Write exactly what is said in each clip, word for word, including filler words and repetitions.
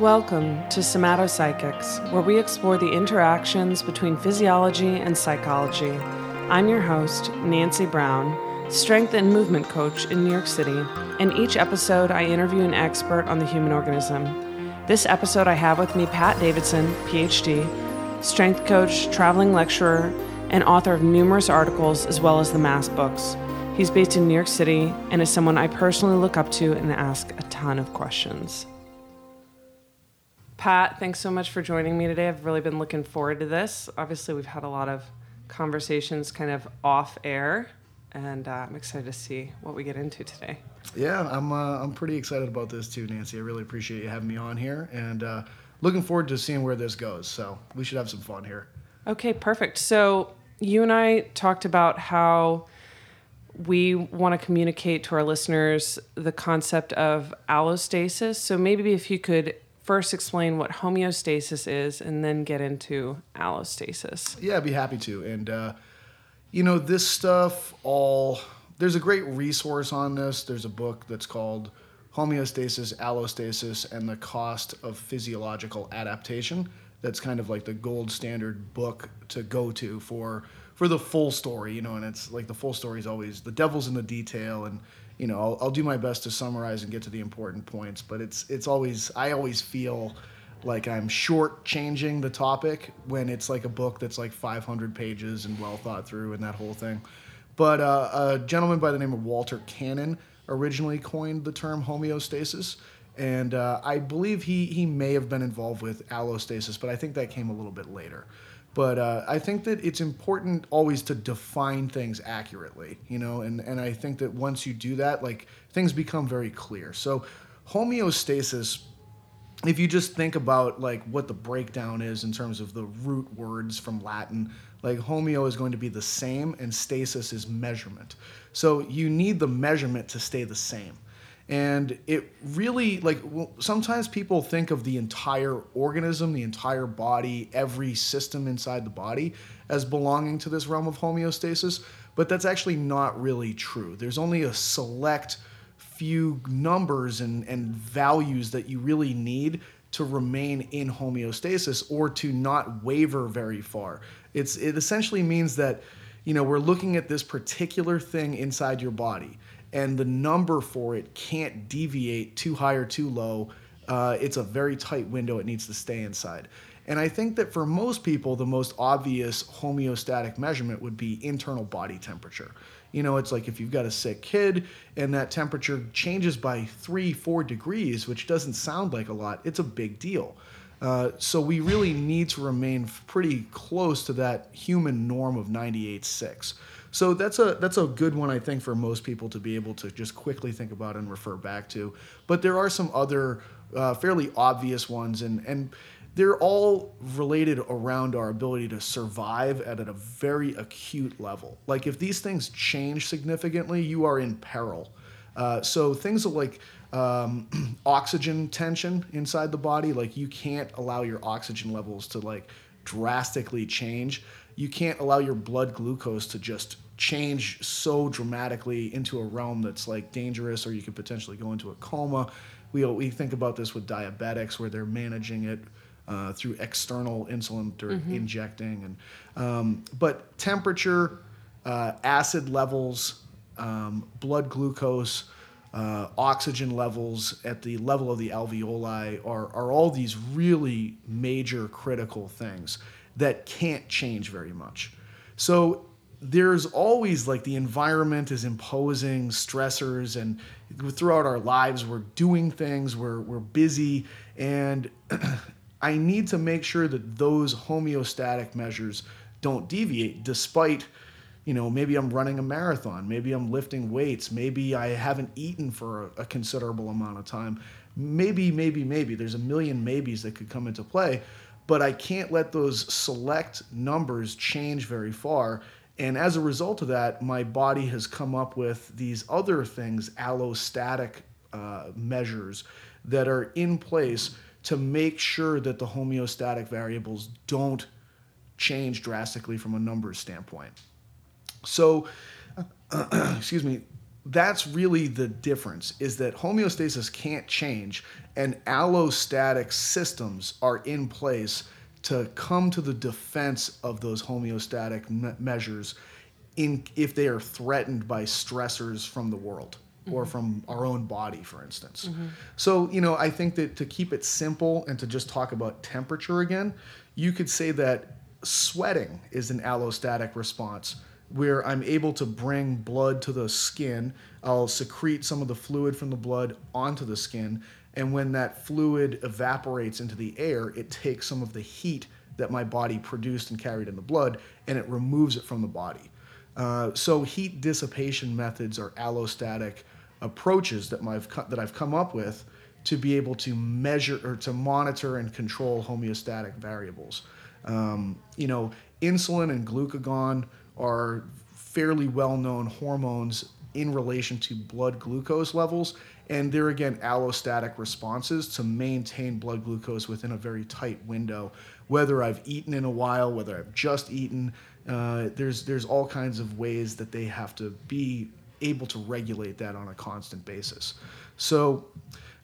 Welcome to Somatopsychics, where we explore the interactions between physiology and psychology. I'm your host, Nancy Brown, strength and movement coach in New York City. In each episode, I interview an expert on the human organism. This episode, I have with me Pat Davidson, P H D, strength coach, traveling lecturer, and author of numerous articles as well as the MASS books. He's based in New York City and is someone I personally look up to and ask a ton of questions. Pat, thanks so much for joining me today. I've really been looking forward to this. Obviously, we've had a lot of conversations kind of off air, and uh, I'm excited to see what we get into today. Yeah, I'm uh, I'm pretty excited about this too, Nancy. I really appreciate you having me on here, and uh, looking forward to seeing where this goes. So we should have some fun here. Okay, perfect. So you and I talked about how we want to communicate to our listeners the concept of allostasis. So maybe if you could first explain what homeostasis is and then get into allostasis. Yeah, I'd be happy to. And, uh, you know, this stuff all, there's a great resource on this. There's a book that's called Homeostasis, Allostasis, and the Cost of Physiological Adaptation. That's kind of like the gold standard book to go to for, for the full story, you know, and it's like the full story is always the devil's in the detail, and you know, I'll, I'll do my best to summarize and get to the important points, but it's it's always, I always feel like I'm shortchanging the topic when it's like a book that's like five hundred pages and well thought through and that whole thing. But uh, a gentleman by the name of Walter Cannon originally coined the term homeostasis, and uh, I believe he, he may have been involved with allostasis, but I think that came a little bit later. But uh, I think that it's important always to define things accurately, you know, and, and I think that once you do that, like, things become very clear. So homeostasis, if you just think about, like, what the breakdown is in terms of the root words from Latin, like, homeo is going to be the same, and stasis is measurement. So you need the measurement to stay the same. And it really, like, sometimes people think of the entire organism, the entire body, every system inside the body as belonging to this realm of homeostasis, but that's actually not really true. There's only a select few numbers and, and values that you really need to remain in homeostasis or to not waver very far. It's, it essentially means that, you know, we're looking at this particular thing inside your body, and the number for it can't deviate too high or too low. Uh, it's a very tight window. It needs to stay inside. And I think that for most people, the most obvious homeostatic measurement would be internal body temperature. You know, it's like if you've got a sick kid and that temperature changes by three, four degrees, which doesn't sound like a lot, it's a big deal. Uh, so we really need to remain pretty close to that human norm of ninety-eight point six. So that's a that's a good one, I think, for most people to be able to just quickly think about and refer back to. But there are some other uh, fairly obvious ones, and, and they're all related around our ability to survive at a very acute level. Like, if these things change significantly, you are in peril. Uh, so things like um, oxygen tension inside the body, like, you can't allow your oxygen levels to, like, drastically change. You can't allow your blood glucose to just change so dramatically into a realm that's, like, dangerous, or you could potentially go into a coma. We we think about this with diabetics, where they're managing it uh, through external insulin mm-hmm. injecting, and um, but temperature, uh, acid levels, um, blood glucose, uh, oxygen levels at the level of the alveoli are are all these really major critical things that can't change very much. So there's always, like, the environment is imposing stressors, and throughout our lives we're doing things, we're we're busy, and I need to make sure that those homeostatic measures don't deviate despite, you know, maybe I'm running a marathon, maybe I'm lifting weights, maybe I haven't eaten for a, a considerable amount of time. Maybe, maybe, maybe. There's a million maybes that could come into play. But I can't let those select numbers change very far. And as a result of that, my body has come up with these other things, allostatic uh, measures that are in place to make sure that the homeostatic variables don't change drastically from a numbers standpoint. So, excuse me, that's really the difference, is that homeostasis can't change and allostatic systems are in place to come to the defense of those homeostatic me- measures in if they are threatened by stressors from the world mm-hmm. or from our own body, for instance. Mm-hmm. So, you know, I think that to keep it simple and to just talk about temperature again, you could say that sweating is an allostatic response where I'm able to bring blood to the skin. I'll secrete some of the fluid from the blood onto the skin. And when that fluid evaporates into the air, it takes some of the heat that my body produced and carried in the blood, and it removes it from the body. Uh, so heat dissipation methods are allostatic approaches that I've that I've come up with to be able to measure or to monitor and control homeostatic variables. Um, you know, insulin and glucagon are fairly well-known hormones in relation to blood glucose levels, and they're again allostatic responses to maintain blood glucose within a very tight window. Whether I've eaten in a while, whether I've just eaten, uh, there's there's all kinds of ways that they have to be able to regulate that on a constant basis. So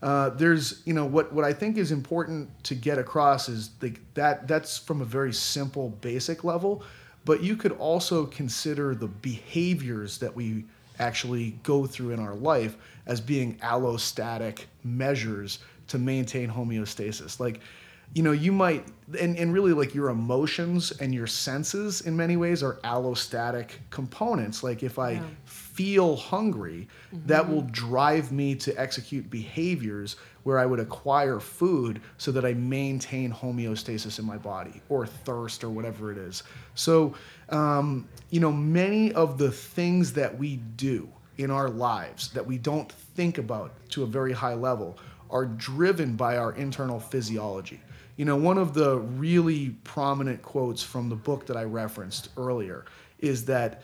uh, there's you know what what I think is important to get across is the, that that's from a very simple basic level. But you could also consider the behaviors that we actually go through in our life as being allostatic measures to maintain homeostasis. Like, you know, you might, and, and really like your emotions and your senses in many ways are allostatic components. Like if I yeah. feel hungry, mm-hmm. that will drive me to execute behaviors where I would acquire food so that I maintain homeostasis in my body, or thirst, or whatever it is. So, um, you know, many of the things that we do in our lives that we don't think about to a very high level are driven by our internal physiology. You know, one of the really prominent quotes from the book that I referenced earlier is that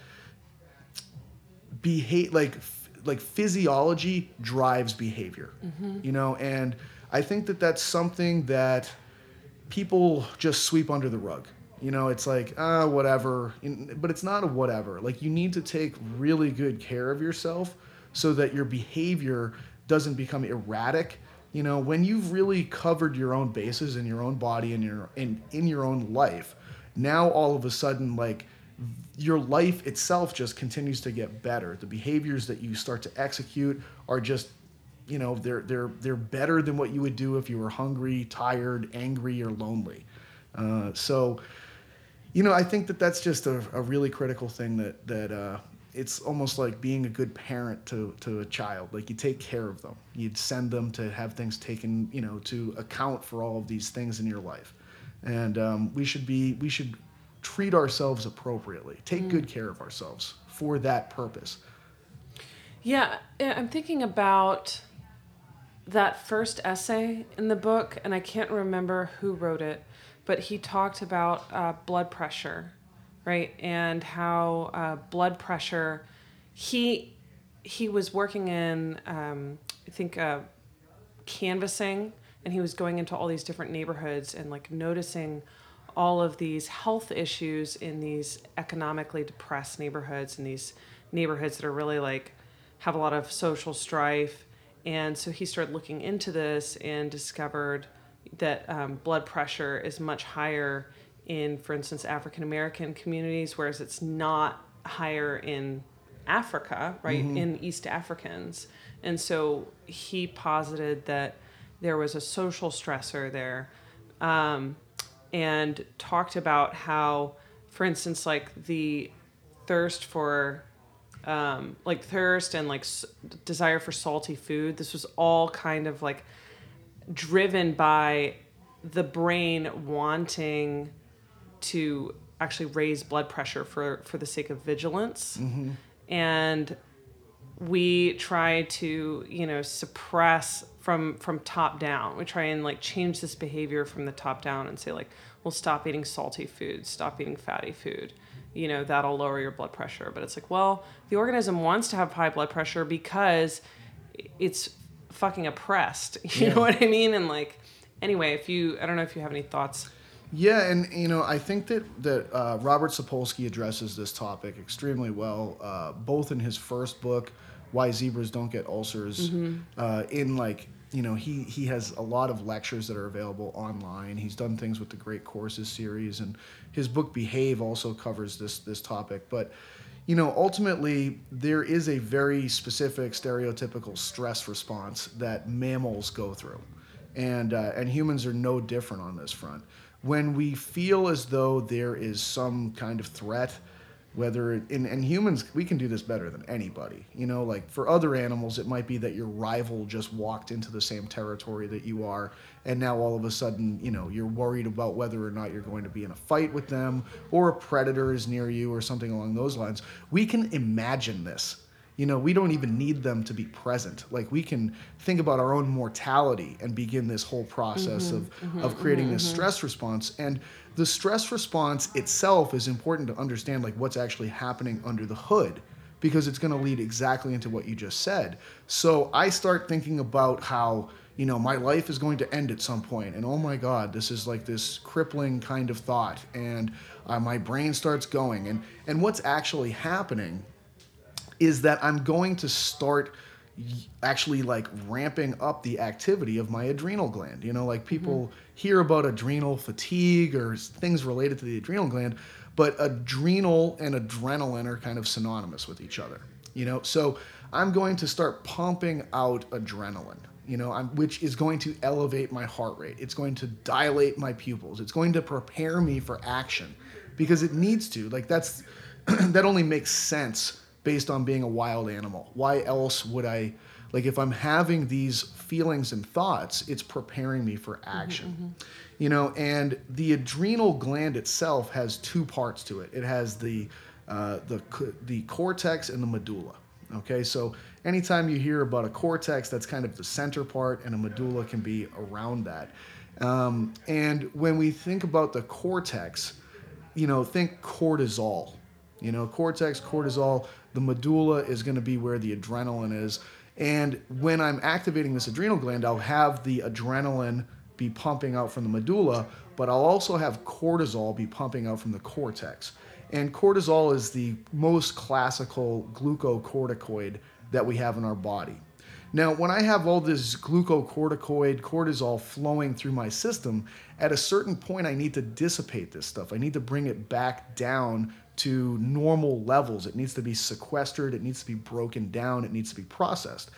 behave like like physiology drives behavior, mm-hmm. you know, and I think that that's something that people just sweep under the rug. You know, it's like, ah, whatever, but it's not a whatever. Like you need to take really good care of yourself so that your behavior doesn't become erratic. You know, when you've really covered your own bases in your own body and your in, in your own life, now all of a sudden, like, your life itself just continues to get better. The behaviors that you start to execute are just, you know, they're they're they're better than what you would do if you were hungry, tired, angry, or lonely. Uh, so, you know, I think that that's just a, a really critical thing that that uh, it's almost like being a good parent to to a child. Like you take care of them, you'd send them to have things taken, you know, to account for all of these things in your life, and um, we should be we should. treat ourselves appropriately, take mm. good care of ourselves for that purpose. Yeah, I'm thinking about that first essay in the book, and I can't remember who wrote it, but he talked about uh, blood pressure, right? And how uh, blood pressure, he he was working in, um, I think, uh, canvassing, and he was going into all these different neighborhoods and like noticing all of these health issues in these economically depressed neighborhoods and these neighborhoods that are really like have a lot of social strife. And so he started looking into this and discovered that um, blood pressure is much higher in, for instance, African-American communities, whereas it's not higher in Africa, right? Mm-hmm. In East Africans. And so he posited that there was a social stressor there. Um, and talked about how, for instance, like the thirst for, um, like thirst and like s- desire for salty food, this was all kind of like driven by the brain wanting to actually raise blood pressure for, for the sake of vigilance. Mm-hmm. And we try to, you know, suppress from from top down. We try and like change this behavior from the top down and say like, well, stop eating salty food, stop eating fatty food, you know, that'll lower your blood pressure. But it's like, well, the organism wants to have high blood pressure because it's fucking oppressed. You yeah. know what I mean? And like, anyway, if you, I don't know if you have any thoughts. Yeah, and you know, I think that that uh, Robert Sapolsky addresses this topic extremely well, uh, both in his first book, Why Zebras Don't Get Ulcers. Mm-hmm. Uh, in like, you know, he he has a lot of lectures that are available online. He's done things with the Great Courses series, and his book Behave also covers this this topic. But you know, ultimately, there is a very specific stereotypical stress response that mammals go through, and uh, and humans are no different on this front. When we feel as though there is some kind of threat, whether it, and, and humans, we can do this better than anybody. You know, like for other animals, it might be that your rival just walked into the same territory that you are, and now all of a sudden, you know, you're worried about whether or not you're going to be in a fight with them, or a predator is near you, or something along those lines. We can imagine this. You know, we don't even need them to be present. Like, we can think about our own mortality and begin this whole process mm-hmm, of, mm-hmm, of creating mm-hmm, this mm-hmm. stress response. And the stress response itself is important to understand, like, what's actually happening under the hood, because it's going to lead exactly into what you just said. So I start thinking about how, you know, my life is going to end at some point, and oh my God, this is like this crippling kind of thought, and uh, my brain starts going. And, and what's actually happening is that I'm going to start actually like ramping up the activity of my adrenal gland. You know, like people mm-hmm. hear about adrenal fatigue or things related to the adrenal gland, but adrenal and adrenaline are kind of synonymous with each other, you know? So I'm going to start pumping out adrenaline, you know, I'm, which is going to elevate my heart rate. It's going to dilate my pupils. It's going to prepare me for action, because it needs to. Like that's, that only makes sense based on being a wild animal. Why else would I, like if I'm having these feelings and thoughts, it's preparing me for action. Mm-hmm, mm-hmm. You know, and the adrenal gland itself has two parts to it. It has the, uh, the, the cortex and the medulla. Okay, so anytime you hear about a cortex, that's kind of the center part, and a medulla can be around that. Um, and when we think about the cortex, you know, think cortisol. You know, cortex, cortisol, the medulla is going to be where the adrenaline is. And when I'm activating this adrenal gland, I'll have the adrenaline be pumping out from the medulla, but I'll also have cortisol be pumping out from the cortex. And cortisol is the most classical glucocorticoid that we have in our body. Now, when I have all this glucocorticoid, cortisol flowing through my system, at a certain point, I need to dissipate this stuff. I need to bring it back down to normal levels. It needs to be sequestered. It needs to be broken down. It needs to be processed.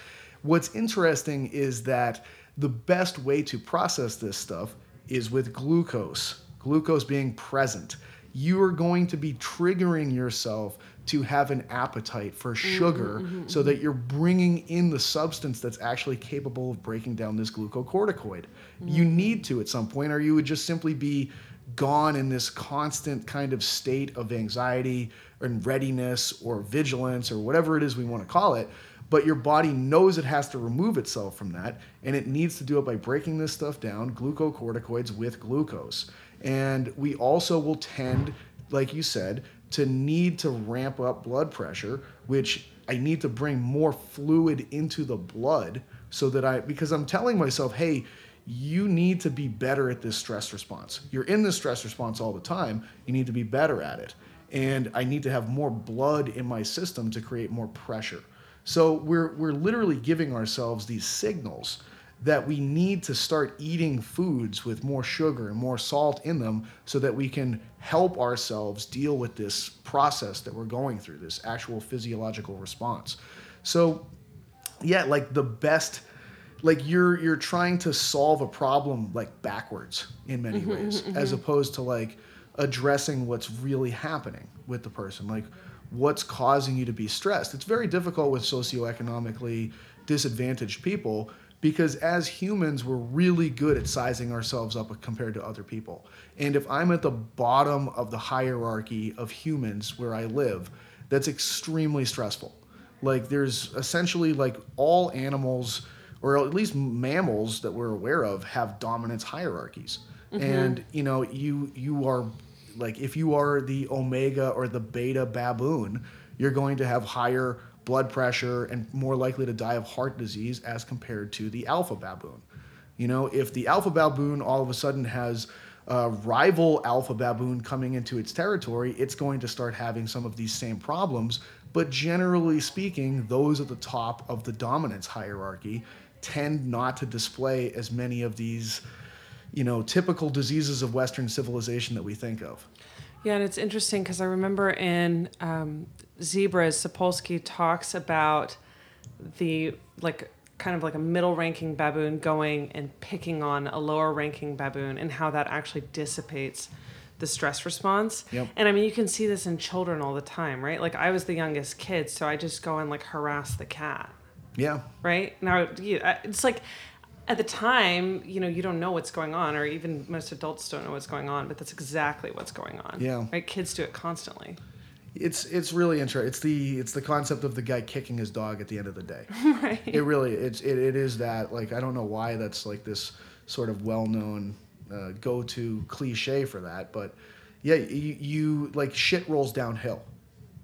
What's interesting is that the best way to process this stuff is with glucose, glucose being present. You are going to be triggering yourself to have an appetite for sugar mm-hmm. so that you're bringing in the substance that's actually capable of breaking down this glucocorticoid. Mm-hmm. You need to at some point, or you would just simply be gone in this constant kind of state of anxiety and readiness or vigilance or whatever it is we want to call it. But your body knows it has to remove itself from that, and it needs to do it by breaking this stuff down, glucocorticoids with glucose. And we also will tend, like you said, to need to ramp up blood pressure, which I need to bring more fluid into the blood so that I, because I'm telling myself, hey, you need to be better at this stress response. You're in this stress response all the time. You need to be better at it. And I need to have more blood in my system to create more pressure. So we're we're literally giving ourselves these signals that we need to start eating foods with more sugar and more salt in them so that we can help ourselves deal with this process that we're going through, this actual physiological response. So yeah, like the best, like you're you're trying to solve a problem like backwards in many mm-hmm, ways, mm-hmm. as opposed to like addressing what's really happening with the person, like what's causing you to be stressed. It's very difficult with socioeconomically disadvantaged people, because as humans, we're really good at sizing ourselves up compared to other people. And if I'm at the bottom of the hierarchy of humans where I live, that's extremely stressful. Like there's essentially like all animals, or at least mammals that we're aware of, have dominance hierarchies. Mm-hmm. And you know, you you are like, if you are the omega or the beta baboon, you're going to have higher blood pressure and more likely to die of heart disease as compared to the alpha baboon. You know, if the alpha baboon all of a sudden has a rival alpha baboon coming into its territory, it's going to start having some of these same problems But generally speaking, those at the top of the dominance hierarchy tend not to display as many of these, you know, typical diseases of Western civilization that we think of. Yeah, and it's interesting because I remember in um, Zebras, Sapolsky talks about the, like, kind of like a middle-ranking baboon going and picking on a lower-ranking baboon and how that actually dissipates the stress response. Yep. And I mean, you can see this in children all the time, right? Like, I was the youngest kid, so I just go and like harass the cat. Yeah. Right? Now, it's like, at the time, you know, you don't know what's going on, or even most adults don't know what's going on, but that's exactly what's going on. Yeah. Right? Kids do it constantly. It's it's really interesting. It's the it's the concept of the guy kicking his dog at the end of the day. Right. It really it's it, it is that, like, I don't know why that's like this sort of well-known uh, go-to cliche for that, but yeah, you, you like shit rolls downhill,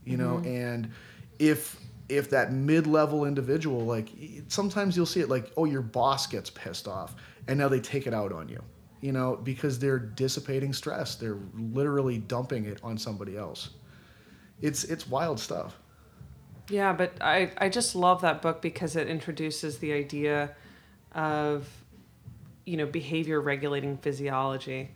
you know, mm-hmm. and if if that mid-level individual, like sometimes you'll see it like, oh, your boss gets pissed off and now they take it out on you, you know, because they're dissipating stress. They're literally dumping it on somebody else. It's it's wild stuff. Yeah, but I, I just love that book because it introduces the idea of, you know, behavior regulating physiology.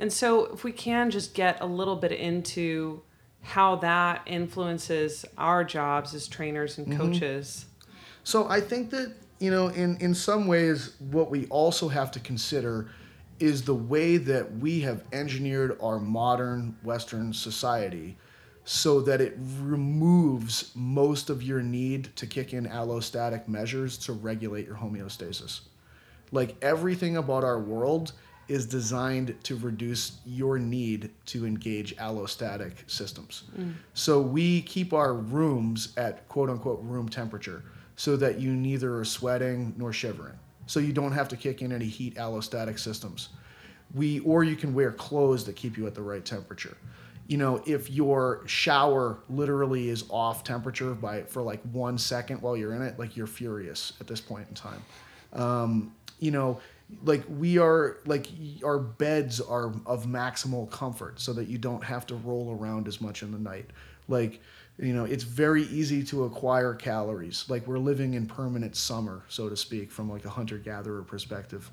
And so if we can just get a little bit into how that influences our jobs as trainers and coaches. Mm-hmm. So I think that, you know, in, in some ways, what we also have to consider is the way that we have engineered our modern Western society so that it removes most of your need to kick in allostatic measures to regulate your homeostasis. Like, everything about our world is designed to reduce your need to engage allostatic systems. Mm. So we keep our rooms at quote unquote room temperature so that you neither are sweating nor shivering. So you don't have to kick in any heat allostatic systems. We, or you can wear clothes that keep you at the right temperature. You know, if your shower literally is off temperature by for like one second while you're in it, like, you're furious at this point in time. Um, you know, like we are, like our beds are of maximal comfort so that you don't have to roll around as much in the night. Like, you know, it's very easy to acquire calories. Like, we're living in permanent summer, so to speak, from like a hunter-gatherer perspective.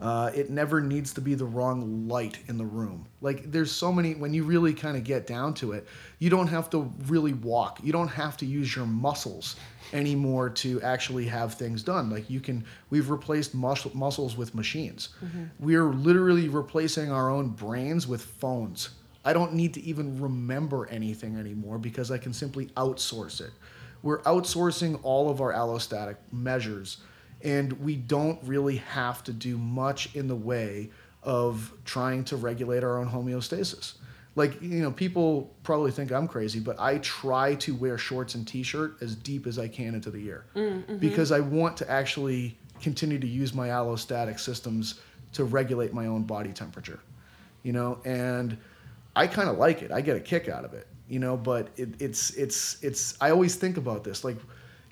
Uh, it never needs to be the wrong light in the room. Like, there's so many, when you really kind of get down to it, you don't have to really walk. You don't have to use your muscles anymore to actually have things done. Like, you can, we've replaced mus- muscles with machines. Mm-hmm. We're literally replacing our own brains with phones. I don't need to even remember anything anymore because I can simply outsource it. We're outsourcing all of our allostatic measures, and we don't really have to do much in the way of trying to regulate our own homeostasis. Like, you know, people probably think I'm crazy, but I try to wear shorts and t-shirt as deep as I can into the ear. Mm-hmm. Because I want to actually continue to use my allostatic systems to regulate my own body temperature, you know, and I kind of like it. I get a kick out of it, you know, but it, it's, it's, it's, I always think about this, like,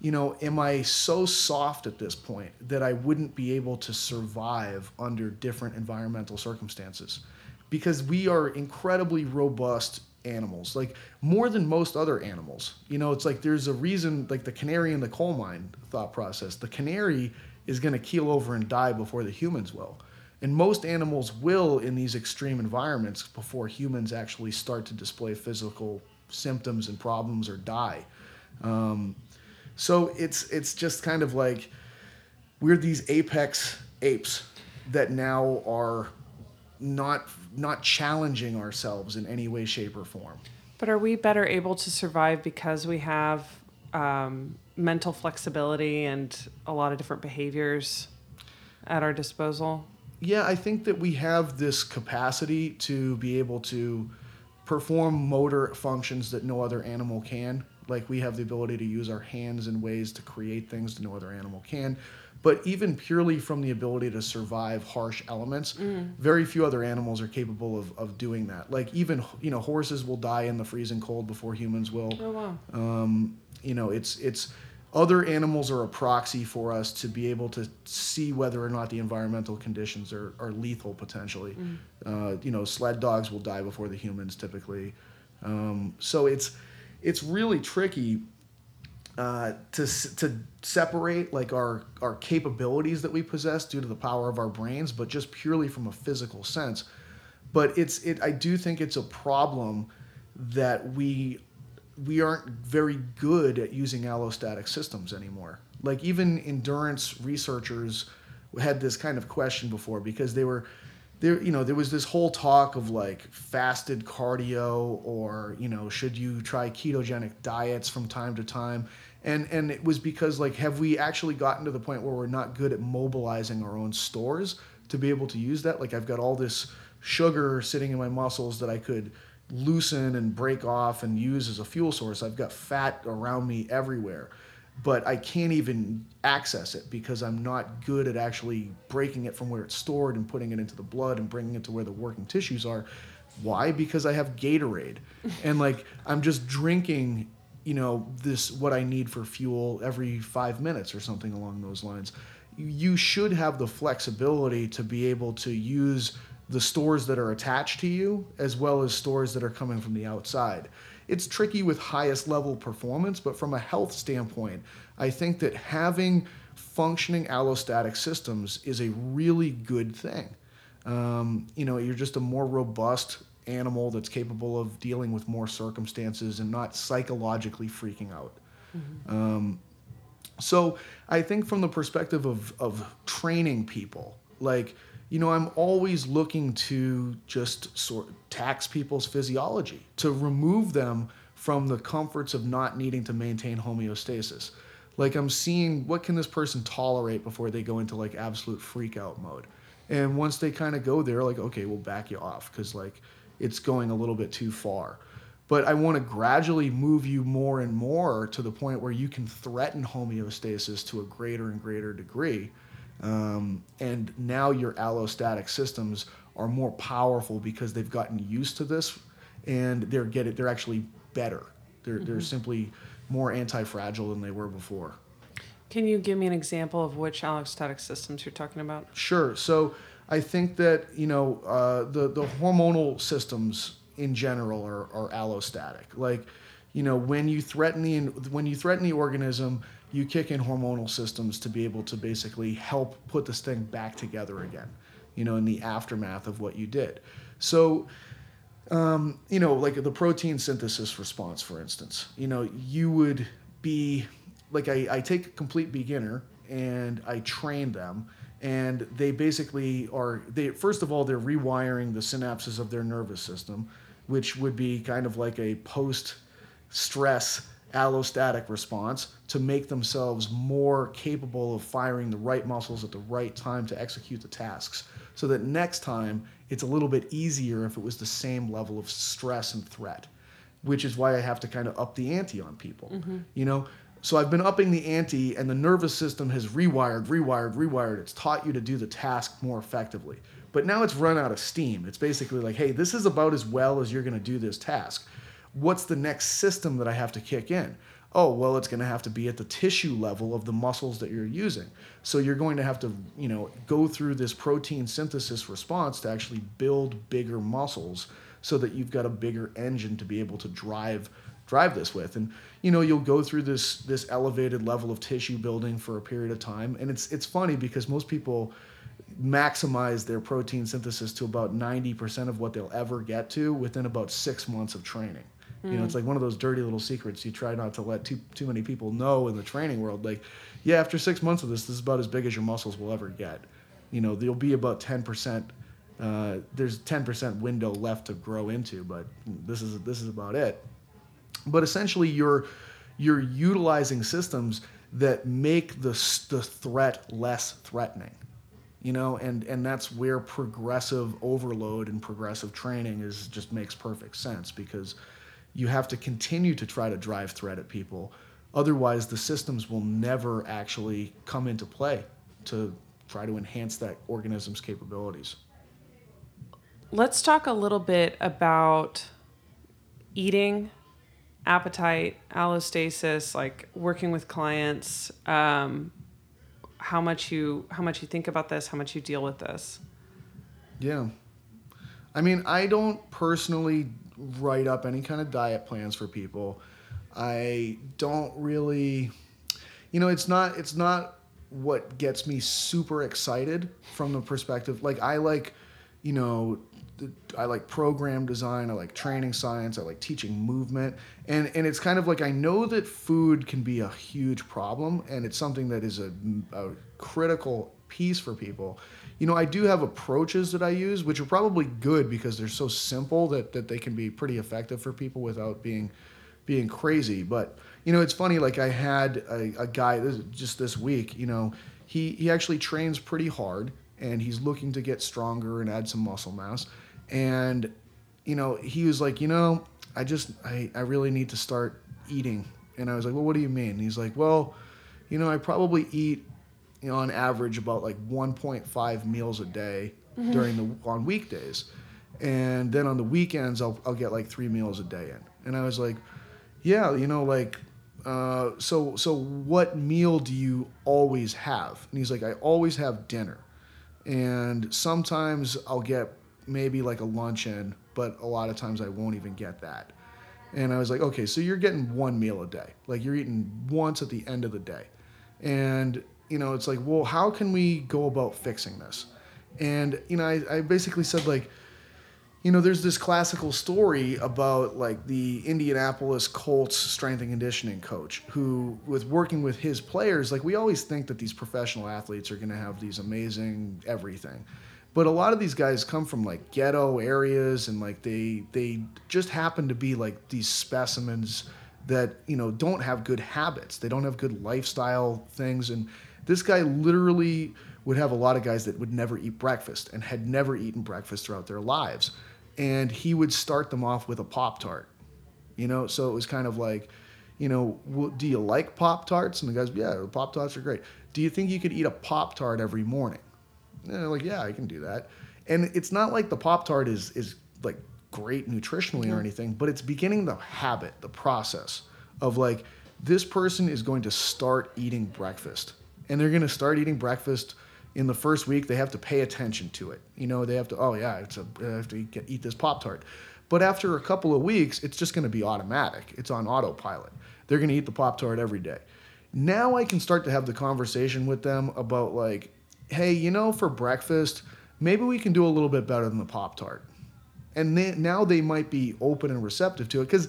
you know, am I so soft at this point that I wouldn't be able to survive under different environmental circumstances? Because we are incredibly robust animals, like more than most other animals. You know, it's like there's a reason, like the canary in the coal mine thought process. The canary is going to keel over and die before the humans will. And most animals will in these extreme environments before humans actually start to display physical symptoms and problems or die. Um, So it's it's just kind of like we're these apex apes that now are not not challenging ourselves in any way, shape, or form. But are we better able to survive because we have um, mental flexibility and a lot of different behaviors at our disposal? Yeah, I think that we have this capacity to be able to perform motor functions that no other animal can. Like, we have the ability to use our hands in ways to create things that no other animal can. But even purely from the ability to survive harsh elements, mm. very few other animals are capable of, of doing that. Like, even, you know, horses will die in the freezing cold before humans will. Oh, wow. Um, you know, it's it's other animals are a proxy for us to be able to see whether or not the environmental conditions are, are lethal potentially. Mm. Uh, you know, sled dogs will die before the humans typically. Um, so it's... it's really tricky uh, to to separate like our our capabilities that we possess due to the power of our brains, but just purely from a physical sense. But it's it I do think it's a problem that we we aren't very good at using allostatic systems anymore. Like even endurance researchers had this kind of question before, because they were there, you know, there was this whole talk of like fasted cardio, or, you know, should you try ketogenic diets from time to time? And, and it was because like, have we actually gotten to the point where we're not good at mobilizing our own stores to be able to use that? Like I've got all this sugar sitting in my muscles that I could loosen and break off and use as a fuel source. I've got fat around me everywhere, but I can't even access it because I'm not good at actually breaking it from where it's stored and putting it into the blood and bringing it to where the working tissues are. Why? Because I have Gatorade. And like, I'm just drinking, you know, this, what I need for fuel every five minutes or something along those lines. You should have the flexibility to be able to use the stores that are attached to you as well as stores that are coming from the outside. It's tricky with highest level performance, but from a health standpoint, I think that having functioning allostatic systems is a really good thing. Um, you know, you're just a more robust animal that's capable of dealing with more circumstances and not psychologically freaking out. Mm-hmm. Um, so I think from the perspective of, of training people, like, you know, I'm always looking to just sort of tax people's physiology, to remove them from the comforts of not needing to maintain homeostasis. Like I'm seeing, what can this person tolerate before they go into like absolute freak out mode? And once they kind of go there, like, okay, we'll back you off because like it's going a little bit too far. But I want to gradually move you more and more to the point where you can threaten homeostasis to a greater and greater degree. Um, and now your allostatic systems are more powerful because they've gotten used to this, and they're get it. They're actually better. They're mm-hmm. they're simply more anti-fragile than they were before. Can you give me an example of which allostatic systems you're talking about? Sure. So I think that you know uh, the the hormonal systems in general are, are allostatic. Like you know when you threaten the when you threaten the organism, you kick in hormonal systems to be able to basically help put this thing back together again, you know, in the aftermath of what you did. So, um, you know, like the protein synthesis response, for instance, you know, you would be like, I, I take a complete beginner and I train them, and they basically are, they, first of all, they're rewiring the synapses of their nervous system, which would be kind of like a post-stress allostatic response to make themselves more capable of firing the right muscles at the right time to execute the tasks, so that next time it's a little bit easier if it was the same level of stress and threat, which is why I have to kind of up the ante on people. Mm-hmm. You know, so I've been upping the ante, and the nervous system has rewired, rewired, rewired. It's taught you to do the task more effectively, but now it's run out of steam. It's basically like, hey, this is about as well as you're going to do this task. What's the next system that I have to kick in? Oh, well, it's going to have to be at the tissue level of the muscles that you're using. So you're going to have to, you know, go through this protein synthesis response to actually build bigger muscles so that you've got a bigger engine to be able to drive drive this with. And, you know, you'll go through this this elevated level of tissue building for a period of time. And it's it's funny because most people maximize their protein synthesis to about ninety percent of what they'll ever get to within about six months of training. You know, it's like one of those dirty little secrets you try not to let too too many people know in the training world. Like, yeah, after six months of this, this is about as big as your muscles will ever get. You know, there'll be about ten percent. Uh, there's ten percent window left to grow into, but this is this is about it. But essentially, you're you're utilizing systems that make the the threat less threatening. You know, and, and that's where progressive overload and progressive training is just makes perfect sense, because you have to continue to try to drive threat at people. Otherwise, the systems will never actually come into play to try to enhance that organism's capabilities. Let's talk a little bit about eating, appetite, allostasis, like working with clients, um, how much you how much you think about this, how much you deal with this. Yeah. I mean, I don't personally write up any kind of diet plans for people. I don't really, you know, it's not, it's not what gets me super excited from the perspective. Like I like, you know, I like program design. I like training science. I like teaching movement. And, and it's kind of like, I know that food can be a huge problem and it's something that is a, a critical piece for people. You know, I do have approaches that I use, which are probably good because they're so simple that, that they can be pretty effective for people without being, being crazy. But, you know, it's funny, like I had a, a guy this, just this week, you know, he, he actually trains pretty hard and he's looking to get stronger and add some muscle mass. And, you know, he was like, you know, I just, I, I really need to start eating. And I was like, well, what do you mean? And he's like, well, you know, I probably eat, you know, on average about like one point five meals a day mm-hmm. during the, on weekdays. And then on the weekends, I'll, I'll get like three meals a day in. And I was like, yeah, you know, like, uh, so, so what meal do you always have? And he's like, I always have dinner. And sometimes I'll get maybe like a lunch in, but a lot of times I won't even get that. And I was like, okay, so you're getting one meal a day. Like you're eating once at the end of the day. And, you know, it's like, well, how can we go about fixing this? And, you know, I, I basically said like, you know, there's this classical story about like the Indianapolis Colts strength and conditioning coach who, with working with his players, like we always think that these professional athletes are going to have these amazing everything. But a lot of these guys come from like ghetto areas and like they they just happen to be like these specimens that, you know, don't have good habits. They don't have good lifestyle things. And this guy literally would have a lot of guys that would never eat breakfast and had never eaten breakfast throughout their lives. And he would start them off with a Pop-Tart, you know? So it was kind of like, you know, well, do you like Pop-Tarts? And the guys, yeah, the Pop-Tarts are great. Do you think you could eat a Pop-Tart every morning? And they're like, yeah, I can do that. And it's not like the Pop-Tart is, is like great nutritionally mm-hmm. or anything, but it's beginning the habit, the process of like, this person is going to start eating breakfast. And they're going to start eating breakfast in the first week. They have to pay attention to it. You know, they have to, oh yeah, it's a, I have to eat, eat this Pop-Tart. But after a couple of weeks, it's just going to be automatic. It's on autopilot. They're going to eat the Pop-Tart every day. Now I can start to have the conversation with them about like, hey, you know, for breakfast, maybe we can do a little bit better than the Pop-Tart. And they, now they might be open and receptive to it. Because,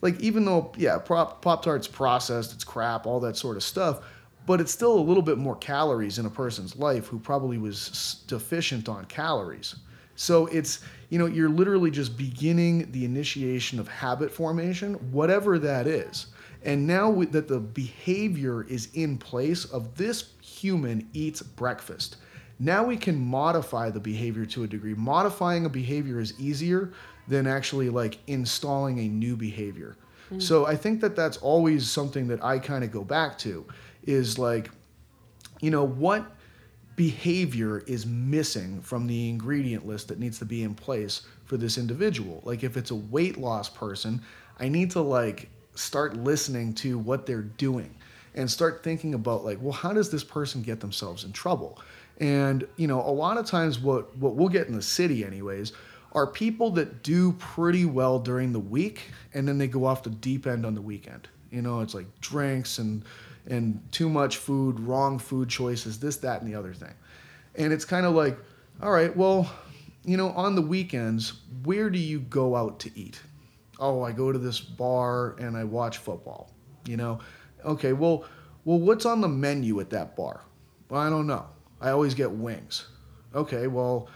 like, even though, yeah, Pop, Pop-Tart's processed, it's crap, all that sort of stuff, but it's still a little bit more calories in a person's life who probably was deficient on calories. So it's, you know, you're literally just beginning the initiation of habit formation, whatever that is. And now that the behavior is in place of this human eats breakfast, now we can modify the behavior to a degree. Modifying a behavior is easier than actually like installing a new behavior. Mm. So I think that that's always something that I kind of go back to is like, you know, what behavior is missing from the ingredient list that needs to be in place for this individual? Like if it's a weight loss person, I need to like start listening to what they're doing and start thinking about like, well, how does this person get themselves in trouble? And, you know, a lot of times what, what we'll get in the city anyways are people that do pretty well during the week and then they go off the deep end on the weekend. You know, it's like drinks and and too much food, wrong food choices, this, that, and the other thing. And it's kind of like, all right, well, you know, on the weekends, where do you go out to eat? Oh, I go to this bar and I watch football, you know? Okay, well, well, what's on the menu at that bar? Well, I don't know. I always get wings. Okay, well,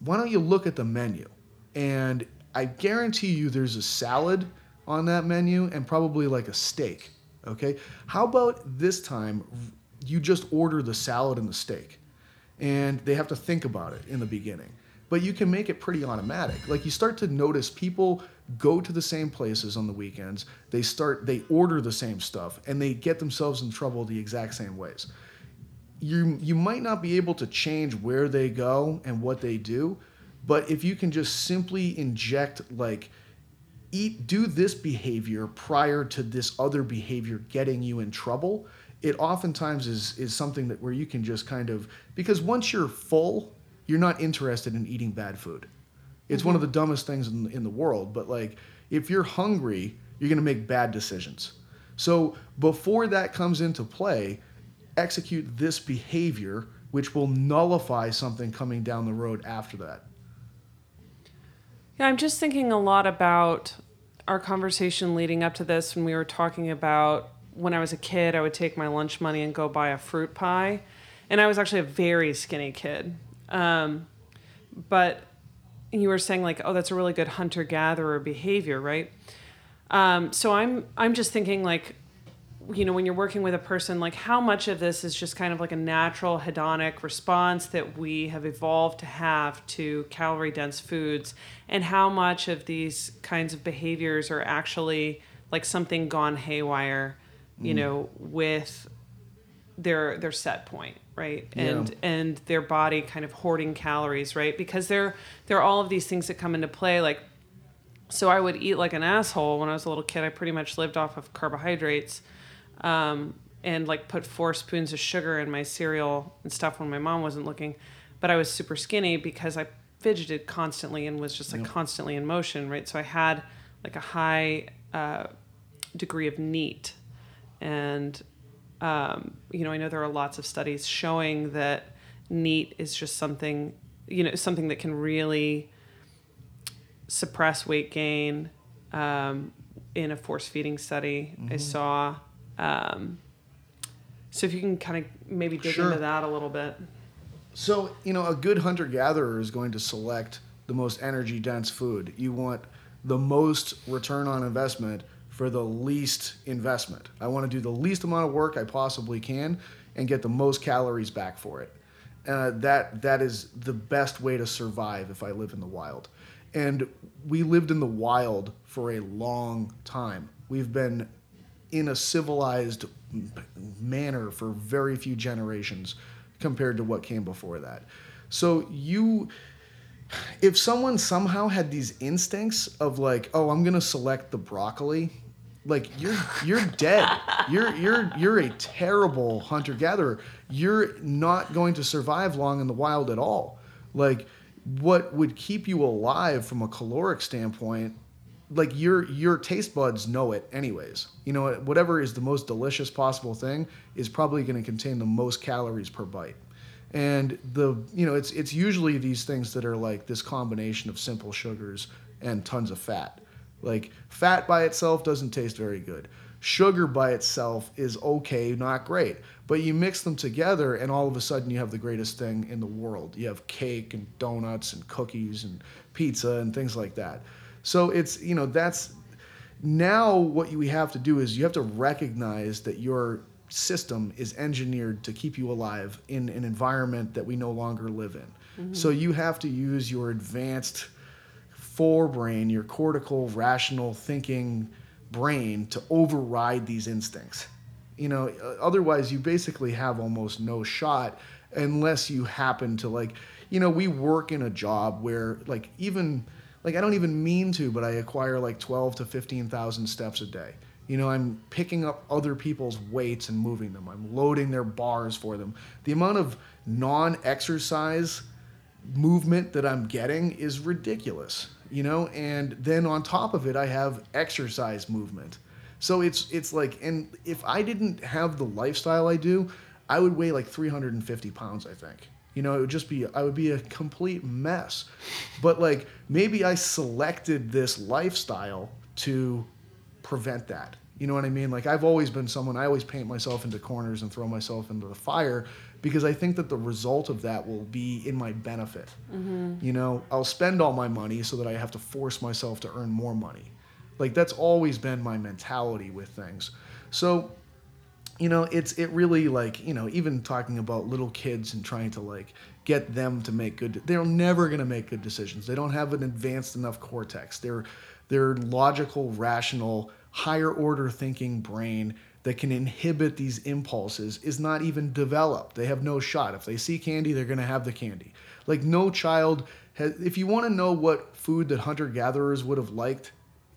why don't you look at the menu? And I guarantee you there's a salad on that menu and probably like a steak, okay? How about this time you just order the salad and the steak? And they have to think about it in the beginning. But you can make it pretty automatic. Like you start to notice people go to the same places on the weekends, they start, they order the same stuff, and they get themselves in trouble the exact same ways. You you might not be able to change where they go and what they do, but if you can just simply inject like, eat, do this behavior prior to this other behavior getting you in trouble, it oftentimes is is something that where you can just kind of, because once you're full, you're not interested in eating bad food. It's mm-hmm. one of the dumbest things in, in the world, but like if you're hungry, You're going to make bad decisions. So before that comes into play, execute this behavior, which will nullify something coming down the road after that. Yeah, I'm just thinking a lot about our conversation leading up to this when we were talking about when I was a kid, I would take my lunch money and go buy a fruit pie. And I was actually a very skinny kid. Um, but you were saying like, oh, that's a really good hunter-gatherer behavior, right? Um, so I'm I'm just thinking like, you know, when you're working with a person, like how much of this is just kind of like a natural hedonic response that we have evolved to have to calorie-dense foods, and how much of these kinds of behaviors are actually like something gone haywire, you mm. know, with their their set point, right? And yeah. and their body kind of hoarding calories, right? Because there there are all of these things that come into play, like. So I would eat like an asshole when I was a little kid. I pretty much lived off of carbohydrates um, and like put four spoons of sugar in my cereal and stuff when my mom wasn't looking. But I was super skinny because I fidgeted constantly and was just like yep. constantly in motion, right? So I had like a high uh, degree of N E A T. And, um, you know, I know there are lots of studies showing that N E A T is just something, you know, something that can really suppress weight gain. Um, in a force feeding study mm-hmm. I saw. Um, so if you can kind of maybe dig sure. into that a little bit. So, you know, a good hunter-gatherer is going to select the most energy-dense food. You want the most return on investment for the least investment. I want to do the least amount of work I possibly can and get the most calories back for it. Uh, that that is the best way to survive if I live in the wild. And we lived in the wild for a long time. We've been in a civilized manner for very few generations compared to what came before that. So you, if someone somehow had these instincts of like, oh, I'm gonna select the broccoli, like you're you're dead. You're you're you're a terrible hunter-gatherer. You're not going to survive long in the wild at all. Like. What would keep you alive from a caloric standpoint, like your your taste buds know it anyways. You know, whatever is the most delicious possible thing is probably going to contain the most calories per bite. And the you know, it's it's usually these things that are like this combination of simple sugars and tons of fat. Like fat by itself doesn't taste very good. Sugar by itself is okay, not great. But you mix them together and all of a sudden you have the greatest thing in the world. You have cake and donuts and cookies and pizza and things like that. So it's, you know, that's now what you, we have to do is you have to recognize that your system is engineered to keep you alive in an environment that we no longer live in. Mm-hmm. So you have to use your advanced forebrain, your cortical, rational thinking brain to override these instincts. You know, otherwise you basically have almost no shot unless you happen to like, you know, we work in a job where like even, like I don't even mean to, but I acquire like twelve to fifteen thousand steps a day. You know, I'm picking up other people's weights and moving them. I'm loading their bars for them. The amount of non-exercise movement that I'm getting is ridiculous, you know? And then on top of it, I have exercise movement. So it's it's like, and if I didn't have the lifestyle I do, I would weigh like three hundred fifty pounds, I think. You know, it would just be, I would be a complete mess. But like, maybe I selected this lifestyle to prevent that. You know what I mean? Like I've always been someone, I always paint myself into corners and throw myself into the fire because I think that the result of that will be in my benefit. Mm-hmm. You know, I'll spend all my money so that I have to force myself to earn more money. Like that's always been my mentality with things. So, you know, it's, it really like, you know, even talking about little kids and trying to like get them to make good, they're never going to make good decisions. They don't have an advanced enough cortex. They're, they're logical, rational, higher order thinking brain that can inhibit these impulses is not even developed. They have no shot. If they see candy, they're going to have the candy. Like no child has, if you want to know what food that hunter-gatherers would have liked,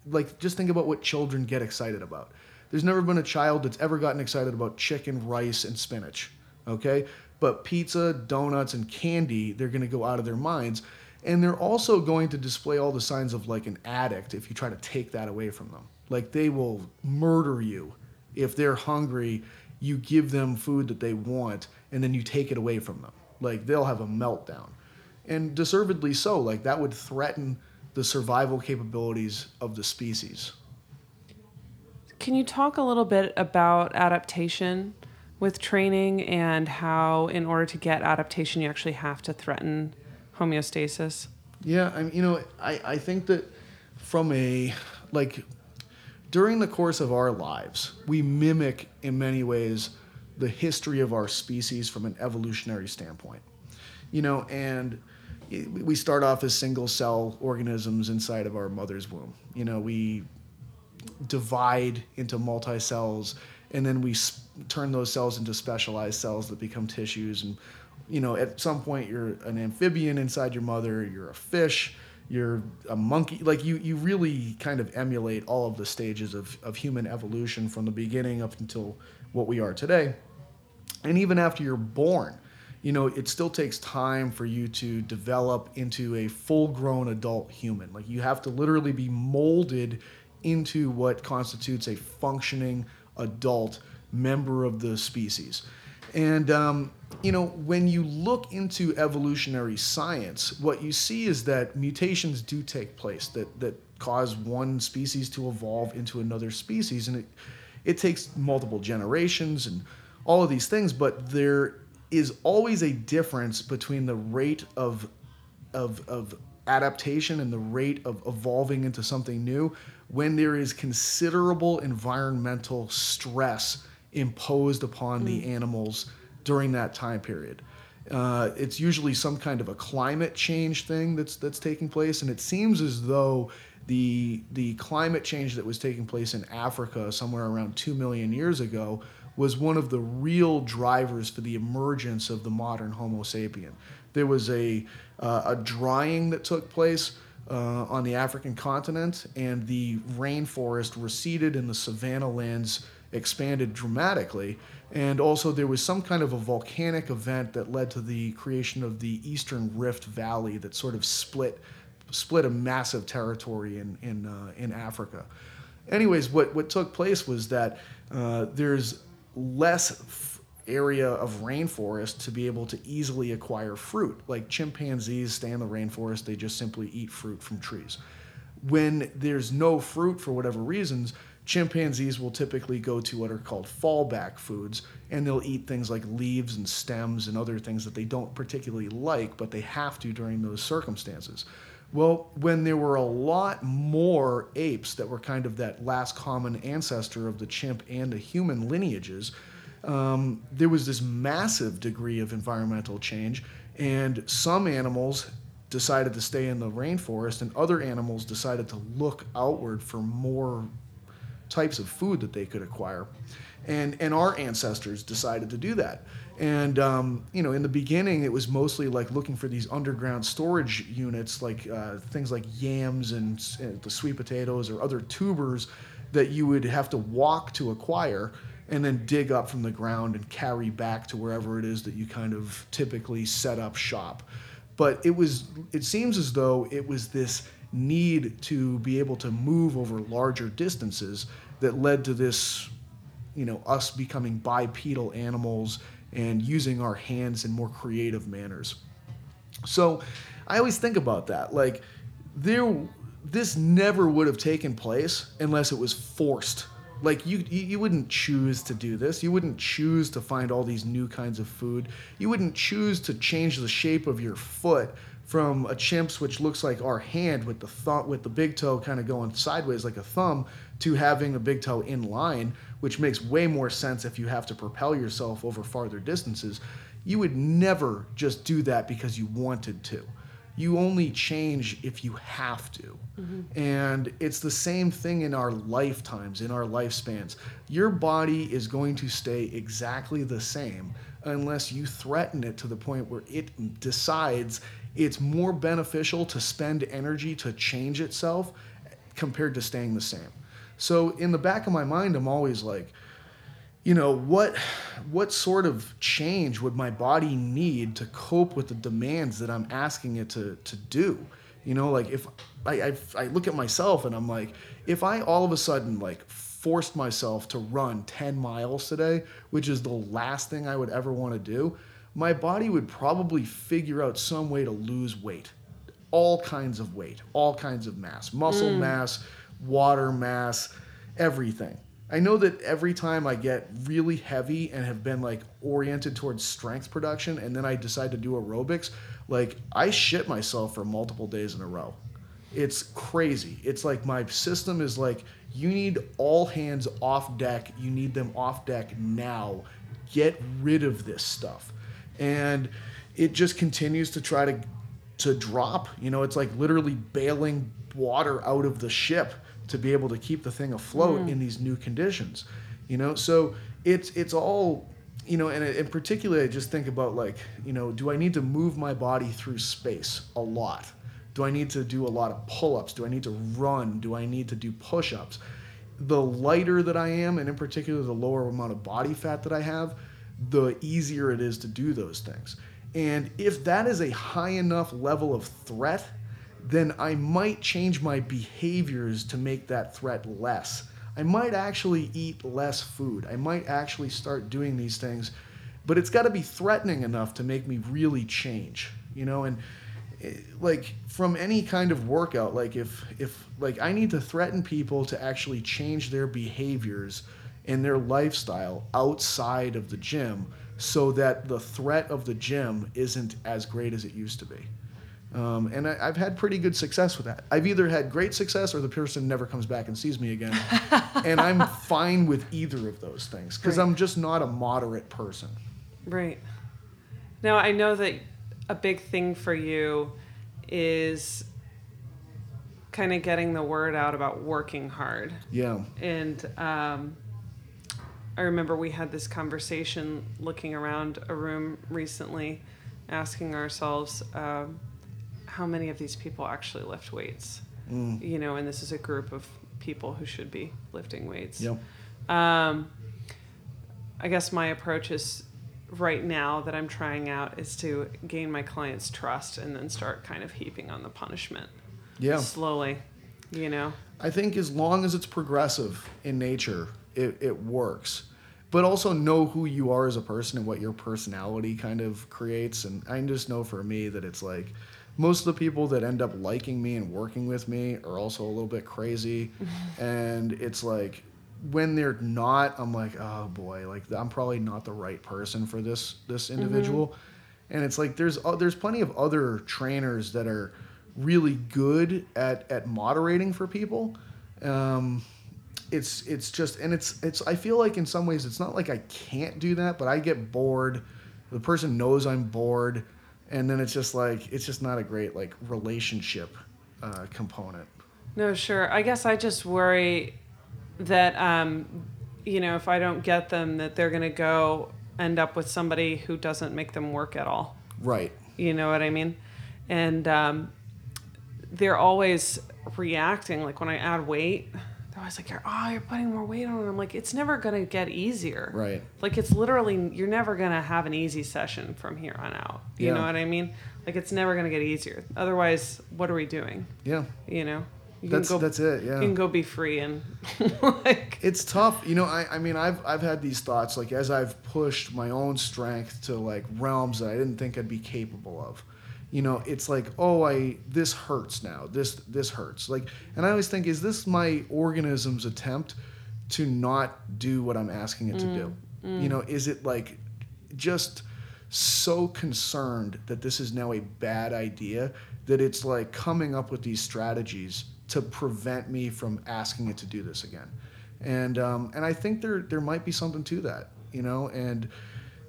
like, just think about what children get excited about. There's never been a child that's ever gotten excited about chicken, rice, and spinach, okay? But pizza, donuts, and candy, they're going to go out of their minds. And they're also going to display all the signs of, like, an addict if you try to take that away from them. Like, they will murder you if they're hungry. You give them food that they want, and then you take it away from them. Like, they'll have a meltdown. And deservedly so. Like, that would threaten the survival capabilities of the species. Can you talk a little bit about adaptation with training, and how in order to get adaptation, you actually have to threaten homeostasis? Yeah, I mean, you know, I, I think that from a, like, during the course of our lives, we mimic in many ways the history of our species from an evolutionary standpoint. You know, and we start off as single cell organisms inside of our mother's womb. You know, we divide into multi-cells, and then we sp- turn those cells into specialized cells that become tissues. And, you know, at some point you're an amphibian inside your mother, you're a fish, you're a monkey. Like, you, you really kind of emulate all of the stages of, of human evolution from the beginning up until what we are today. And even after you're born, you know, it still takes time for you to develop into a full-grown adult human. Like, you have to literally be molded into what constitutes a functioning adult member of the species. And, um, you know, when you look into evolutionary science, what you see is that mutations do take place that, that cause one species to evolve into another species. And it, it takes multiple generations and all of these things, but there is always a difference between the rate of, of, of adaptation and the rate of evolving into something new when there is considerable environmental stress imposed upon mm. the animals during that time period. Uh, it's usually some kind of a climate change thing that's that's taking place, and it seems as though the the climate change that was taking place in Africa somewhere around two million years ago was one of the real drivers for the emergence of the modern Homo sapien. There was a uh, a drying that took place uh, on the African continent, and the rainforest receded and the savanna lands expanded dramatically. And also there was some kind of a volcanic event that led to the creation of the Eastern Rift Valley that sort of split split a massive territory in in, uh, in Africa. Anyways, what, what took place was that uh, there's less f- area of rainforest to be able to easily acquire fruit. Like, chimpanzees stay in the rainforest, they just simply eat fruit from trees. When there's no fruit for whatever reasons, chimpanzees will typically go to what are called fallback foods, and they'll eat things like leaves and stems and other things that they don't particularly like, but they have to during those circumstances. Well, when there were a lot more apes that were kind of that last common ancestor of the chimp and the human lineages, um, there was this massive degree of environmental change, and some animals decided to stay in the rainforest, and other animals decided to look outward for more types of food that they could acquire. And and our ancestors decided to do that. And, um, you know, in the beginning, it was mostly like looking for these underground storage units, like uh, things like yams and, and the sweet potatoes or other tubers that you would have to walk to acquire and then dig up from the ground and carry back to wherever it is that you kind of typically set up shop. But it was, it seems as though it was this need to be able to move over larger distances that led to this, you know, us becoming bipedal animals and using our hands in more creative manners. So I always think about that. Like, there, this never would have taken place unless it was forced. Like, you, you wouldn't choose to do this. You wouldn't choose to find all these new kinds of food. You wouldn't choose to change the shape of your foot from a chimp's, which looks like our hand with the thumb, with the big toe kind of going sideways like a thumb, to having the big toe in line, which makes way more sense if you have to propel yourself over farther distances. You would never just do that because you wanted to. You only change if you have to. Mm-hmm. And it's the same thing in our lifetimes, in our lifespans. Your body is going to stay exactly the same unless you threaten it to the point where it decides it's more beneficial to spend energy to change itself compared to staying the same. So in the back of my mind, I'm always like, you know, what what sort of change would my body need to cope with the demands that I'm asking it to to do? You know, like, if I, I I look at myself and I'm like, if I all of a sudden like forced myself to run ten miles today, which is the last thing I would ever want to do, my body would probably figure out some way to lose weight, all kinds of weight, all kinds of mass, muscle mm. mass, water mass, everything. I know that every time I get really heavy and have been like oriented towards strength production and then I decide to do aerobics, like I shit myself for multiple days in a row. It's crazy. It's like my system is like, you need all hands off deck. You need them off deck now. Get rid of this stuff. And it just continues to try to to drop. You know, it's like literally bailing water out of the ship to be able to keep the thing afloat mm. in these new conditions, you know? So it's it's all, you know, and in particular, I just think about like, you know, do I need to move my body through space a lot? Do I need to do a lot of pull-ups? Do I need to run? Do I need to do push-ups? The lighter that I am, and in particular, the lower amount of body fat that I have, the easier it is to do those things. And if that is a high enough level of threat, then I might change my behaviors to make that threat less. I might actually eat less food. I might actually start doing these things, but it's got to be threatening enough to make me really change, you know? And it, like from any kind of workout, like if, if like I need to threaten people to actually change their behaviors and their lifestyle outside of the gym so that the threat of the gym isn't as great as it used to be. Um, and I, I've had pretty good success with that. I've either had great success or the person never comes back and sees me again. And I'm fine with either of those things because right. I'm just not a moderate person. Right. Now, I know that a big thing for you is kind of getting the word out about working hard. Yeah. And um, I remember we had this conversation looking around a room recently, asking ourselves... Um, how many of these people actually lift weights, mm. you know, and this is a group of people who should be lifting weights. Yep. Um, I guess my approach is right now that I'm trying out is to gain my clients' trust and then start kind of heaping on the punishment yeah. slowly, you know. I think as long as it's progressive in nature, it, it works. But also know who you are as a person and what your personality kind of creates. And I just know for me that it's like, most of the people that end up liking me and working with me are also a little bit crazy. And it's like, when they're not, I'm like, oh boy, like I'm probably not the right person for this this individual. Mm-hmm. And it's like, there's uh, there's plenty of other trainers that are really good at, at moderating for people. Um, it's it's just, and it's it's I feel like in some ways, it's not like I can't do that, but I get bored. The person knows I'm bored. And then it's just like, it's just not a great like relationship uh, component. No, sure. I guess I just worry that, um, you know, if I don't get them, that they're going to go end up with somebody who doesn't make them work at all. Right. You know what I mean? And um, they're always reacting. Like when I add weight, they're always like, oh, you're putting more weight on. And I'm like, it's never going to get easier. Right. Like it's literally, you're never going to have an easy session from here on out. You yeah. know what I mean? Like it's never going to get easier. Otherwise, what are we doing? Yeah. You know, you that's, can go, that's it. Yeah. You can go be free and like, it's tough. You know, I, I mean, I've, I've had these thoughts, like as I've pushed my own strength to like realms that I didn't think I'd be capable of. You know, it's like, oh, I this hurts now. This this hurts. Like, and I always think, is this my organism's attempt to not do what I'm asking it mm, to do? Mm. You know, is it like just so concerned that this is now a bad idea that it's like coming up with these strategies to prevent me from asking it to do this again? And um, and I think there there might be something to that. You know, and.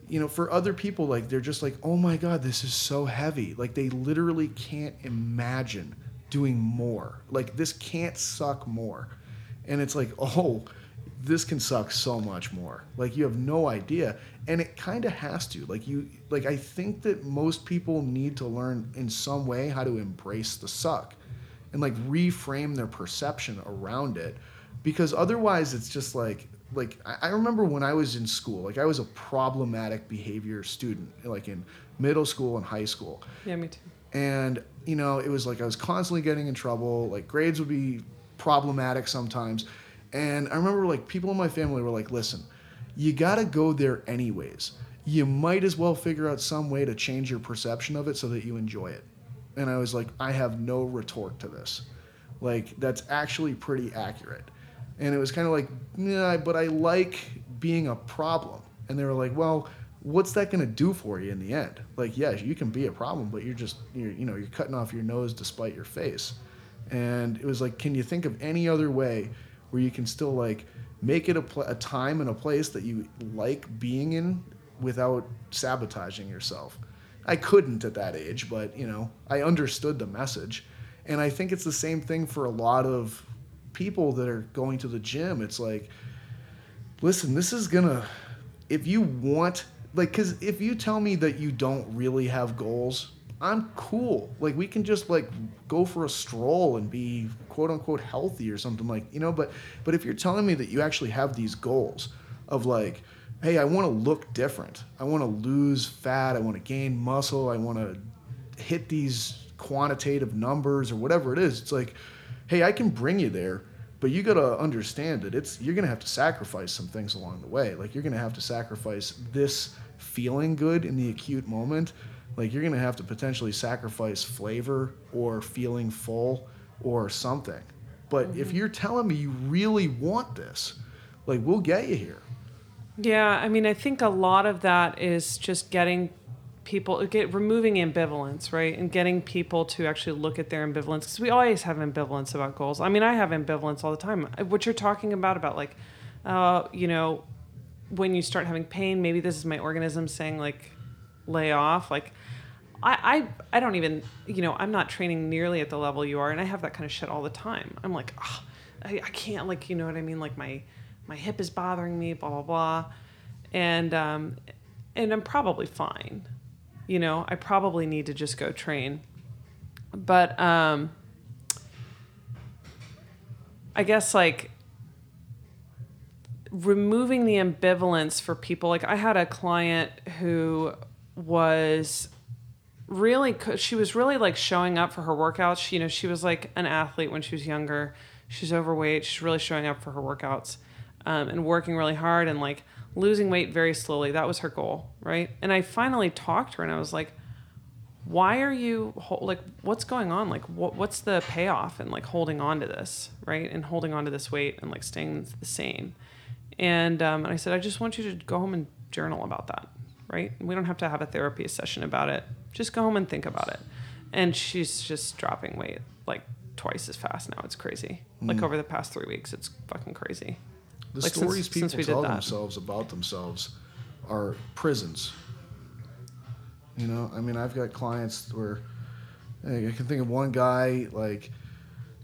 You know, for other people, like, they're just like, oh, my God, this is so heavy. Like, they literally can't imagine doing more. Like, this can't suck more. And it's like, oh, this can suck so much more. Like, you have no idea. And it kind of has to. Like, you, like, I think that most people need to learn in some way how to embrace the suck and, like, reframe their perception around it. Because otherwise, it's just like... Like, I remember when I was in school, like, I was a problematic behavior student, like, in middle school and high school. Yeah, me too. And, you know, it was like I was constantly getting in trouble. Like, grades would be problematic sometimes. And I remember, like, people in my family were like, listen, you got to go there anyways. You might as well figure out some way to change your perception of it so that you enjoy it. And I was like, I have no retort to this. Like, that's actually pretty accurate. And it was kind of like, yeah, but I like being a problem. And they were like, well, what's that going to do for you in the end? Like, yeah, you can be a problem, but you're just, you're, you know, you're cutting off your nose despite your face. And it was like, can you think of any other way where you can still, like, make it a, pl- a time and a place that you like being in without sabotaging yourself? I couldn't at that age, but, you know, I understood the message. And I think it's the same thing for a lot of people that are going to the gym. It's like, listen, this is going to, if you want, like, because if you tell me that you don't really have goals, I'm cool. Like, we can just, like, go for a stroll and be quote unquote healthy or something, like, you know, but, but if you're telling me that you actually have these goals of, like, hey, I want to look different. I want to lose fat. I want to gain muscle. I want to hit these quantitative numbers or whatever it is. It's like, hey, I can bring you there, but you got to understand that it's, you're going to have to sacrifice some things along the way. Like, you're going to have to sacrifice this feeling good in the acute moment. Like, you're going to have to potentially sacrifice flavor or feeling full or something. But mm-hmm. if you're telling me you really want this, like, we'll get you here. Yeah, I mean, I think a lot of that is just getting people, get, removing ambivalence, right? And getting people to actually look at their ambivalence, because we always have ambivalence about goals. I mean, I have ambivalence all the time. What you're talking about, about like, uh, you know, when you start having pain, maybe this is my organism saying, like, lay off. Like, I, I, I don't even, you know, I'm not training nearly at the level you are, and I have that kind of shit all the time. I'm like, oh, I, I can't, like, you know what I mean? Like, my... my hip is bothering me, blah, blah, blah. And, um, and I'm probably fine. You know, I probably need to just go train. But, um, I guess, like, removing the ambivalence for people. Like, I had a client who was really, she was really, like, showing up for her workouts. She, you know, she was like an athlete when she was younger. She's overweight. She's really showing up for her workouts. Um, and working really hard and, like, losing weight very slowly. That was her goal, right? And I finally talked to her, and I was like, why are you, ho- like, what's going on? Like, what, what's the payoff in, like, holding on to this, right? And holding on to this weight and, like, staying the same. And, um, and I said, I just want you to go home and journal about that, right? We don't have to have a therapy session about it. Just go home and think about it. And she's just dropping weight, like, twice as fast now. It's crazy. Mm. Like, over the past three weeks, it's fucking crazy. The like stories since, people since tell themselves about themselves are prisons. You know, I mean, I've got clients where I can think of one guy, like,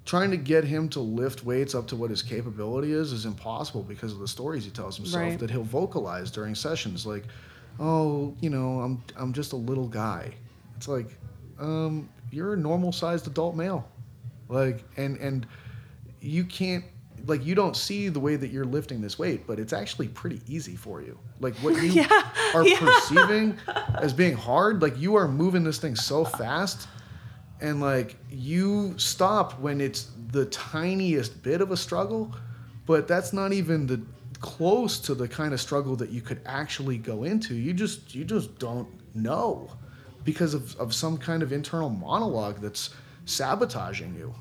trying to get him to lift weights up to what his capability is is impossible because of the stories he tells himself right. that he'll vocalize during sessions. Like, oh, you know, I'm I'm just a little guy. It's like, um, you're a normal-sized adult male. Like, and and you can't, like, you don't see the way that you're lifting this weight, but it's actually pretty easy for you. Like, what you yeah, are yeah. perceiving as being hard, like, you are moving this thing so fast, and, like, you stop when it's the tiniest bit of a struggle, but that's not even the close to the kind of struggle that you could actually go into. You just you just don't know because of, of some kind of internal monologue that's sabotaging you.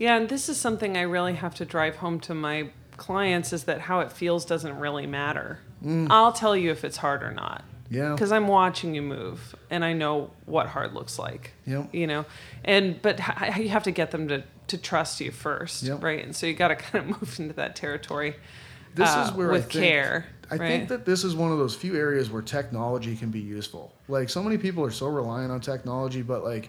Yeah, and this is something I really have to drive home to my clients, is that how it feels doesn't really matter. Mm. I'll tell you if it's hard or not. Yeah. Because I'm watching you move, and I know what hard looks like. Yep. You know, and but you have to get them to, to trust you first, yep. right? And so you got to kind of move into that territory. This uh, is where with I think, care. I right? think that this is one of those few areas where technology can be useful. Like, so many people are so reliant on technology, but, like,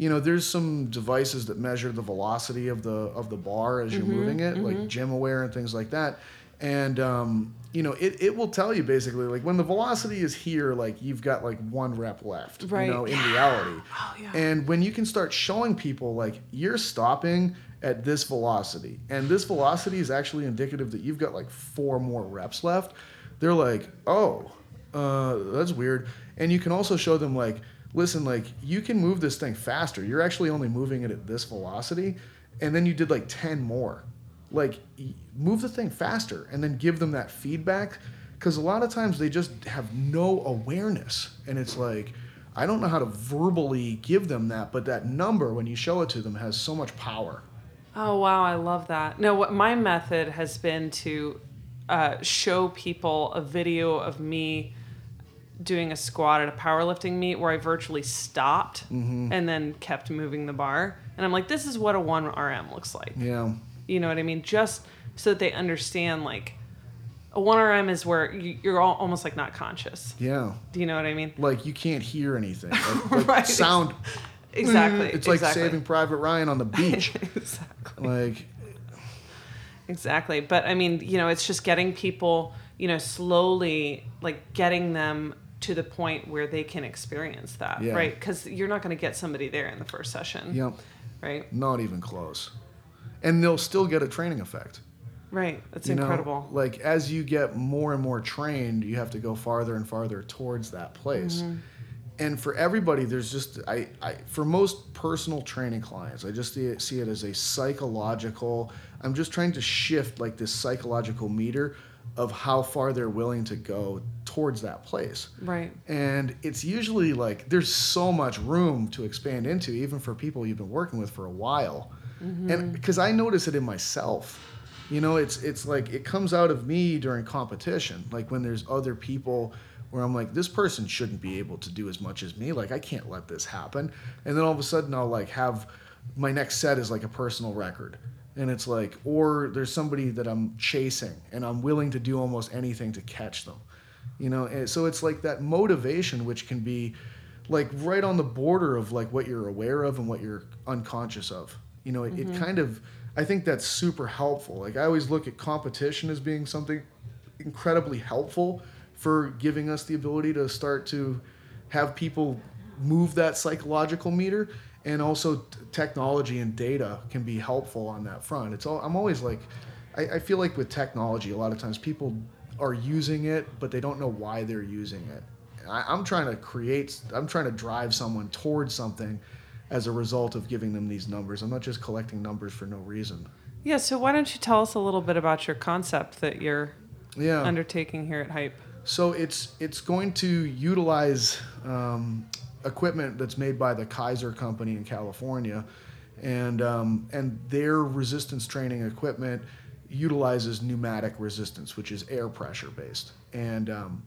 you know, there's some devices that measure the velocity of the of the bar as you're mm-hmm, moving it, mm-hmm. like GymAware and things like that. And, um, you know, it, it will tell you basically, like, when the velocity is here, like, you've got, like, one rep left, right. you know, in yeah. reality. Oh, yeah. And when you can start showing people, like, you're stopping at this velocity, and this velocity is actually indicative that you've got, like, four more reps left, they're like, oh, uh, that's weird. And you can also show them, like, listen, like, you can move this thing faster. You're actually only moving it at this velocity. And then you did, like, ten more. Like, move the thing faster and then give them that feedback. Because a lot of times they just have no awareness. And it's like, I don't know how to verbally give them that. But that number, when you show it to them, has so much power. Oh, wow. I love that. No, what my method has been to uh, show people a video of me doing a squat at a powerlifting meet where I virtually stopped mm-hmm. and then kept moving the bar. And I'm like, this is what a one R M looks like. Yeah. You know what I mean? Just so that they understand, like, a one R M is where you're all almost, like, not conscious. Yeah. Do you know what I mean? Like, you can't hear anything. Like, like right. Sound. Exactly. It's like exactly. Saving Private Ryan on the beach. Exactly. Like. Exactly. But, I mean, you know, it's just getting people, you know, slowly, like, getting them to the point where they can experience that, yeah. right? Because you're not going to get somebody there in the first session. Yep. Right? Not even close. And they'll still get a training effect. Right. That's you incredible. Know, like, as you get more and more trained, you have to go farther and farther towards that place. Mm-hmm. And for everybody, there's just, I, I for most personal training clients, I just see it, see it as a psychological, I'm just trying to shift, like, this psychological meter of how far they're willing to go towards that place. Right. And it's usually, like, there's so much room to expand into, even for people you've been working with for a while. Mm-hmm. And because I notice it in myself. You know, it's it's like it comes out of me during competition, like when there's other people where I'm like, this person shouldn't be able to do as much as me. Like, I can't let this happen. And then all of a sudden I'll, like, have my next set is like a personal record. And it's like, or there's somebody that I'm chasing and I'm willing to do almost anything to catch them. You know, and so it's like that motivation, which can be like right on the border of like what you're aware of and what you're unconscious of. You know, it, mm-hmm. it kind of, I think that's super helpful. Like, I always look at competition as being something incredibly helpful for giving us the ability to start to have people move that psychological meter, and also t- technology and data can be helpful on that front. It's all, I'm always like, I, I feel like with technology, a lot of times people are using it, but they don't know why they're using it. I, I'm trying to create, I'm trying to drive someone towards something as a result of giving them these numbers. I'm not just collecting numbers for no reason. Yeah, so why don't you tell us a little bit about your concept that you're yeah. undertaking here at Hype? So it's it's going to utilize um, equipment that's made by the Kaiser company in California, and um, and their resistance training equipment utilizes pneumatic resistance, which is air pressure based. And um,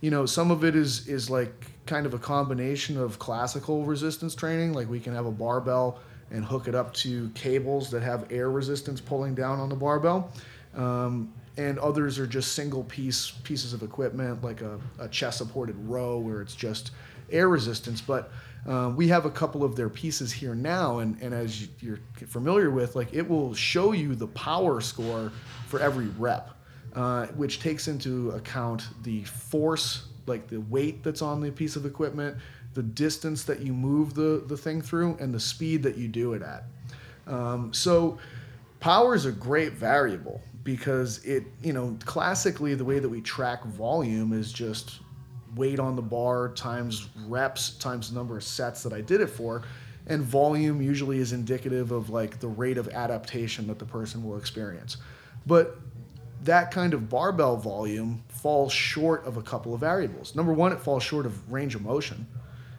you know, some of it is is like kind of a combination of classical resistance training, like we can have a barbell and hook it up to cables that have air resistance pulling down on the barbell. Um, and others are just single piece pieces of equipment, like a, a chest supported row where it's just air resistance. But um, we have a couple of their pieces here now, and, and as you're familiar with, like, it will show you the power score for every rep. Uh, which takes into account the force, like the weight that's on the piece of equipment, the distance that you move the, the thing through, and the speed that you do it at. Um, so power is a great variable because it, you know, classically the way that we track volume is just weight on the bar times reps times the number of sets that I did it for. And volume usually is indicative of like the rate of adaptation that the person will experience. But that kind of barbell volume falls short of a couple of variables. Number one, it falls short of range of motion.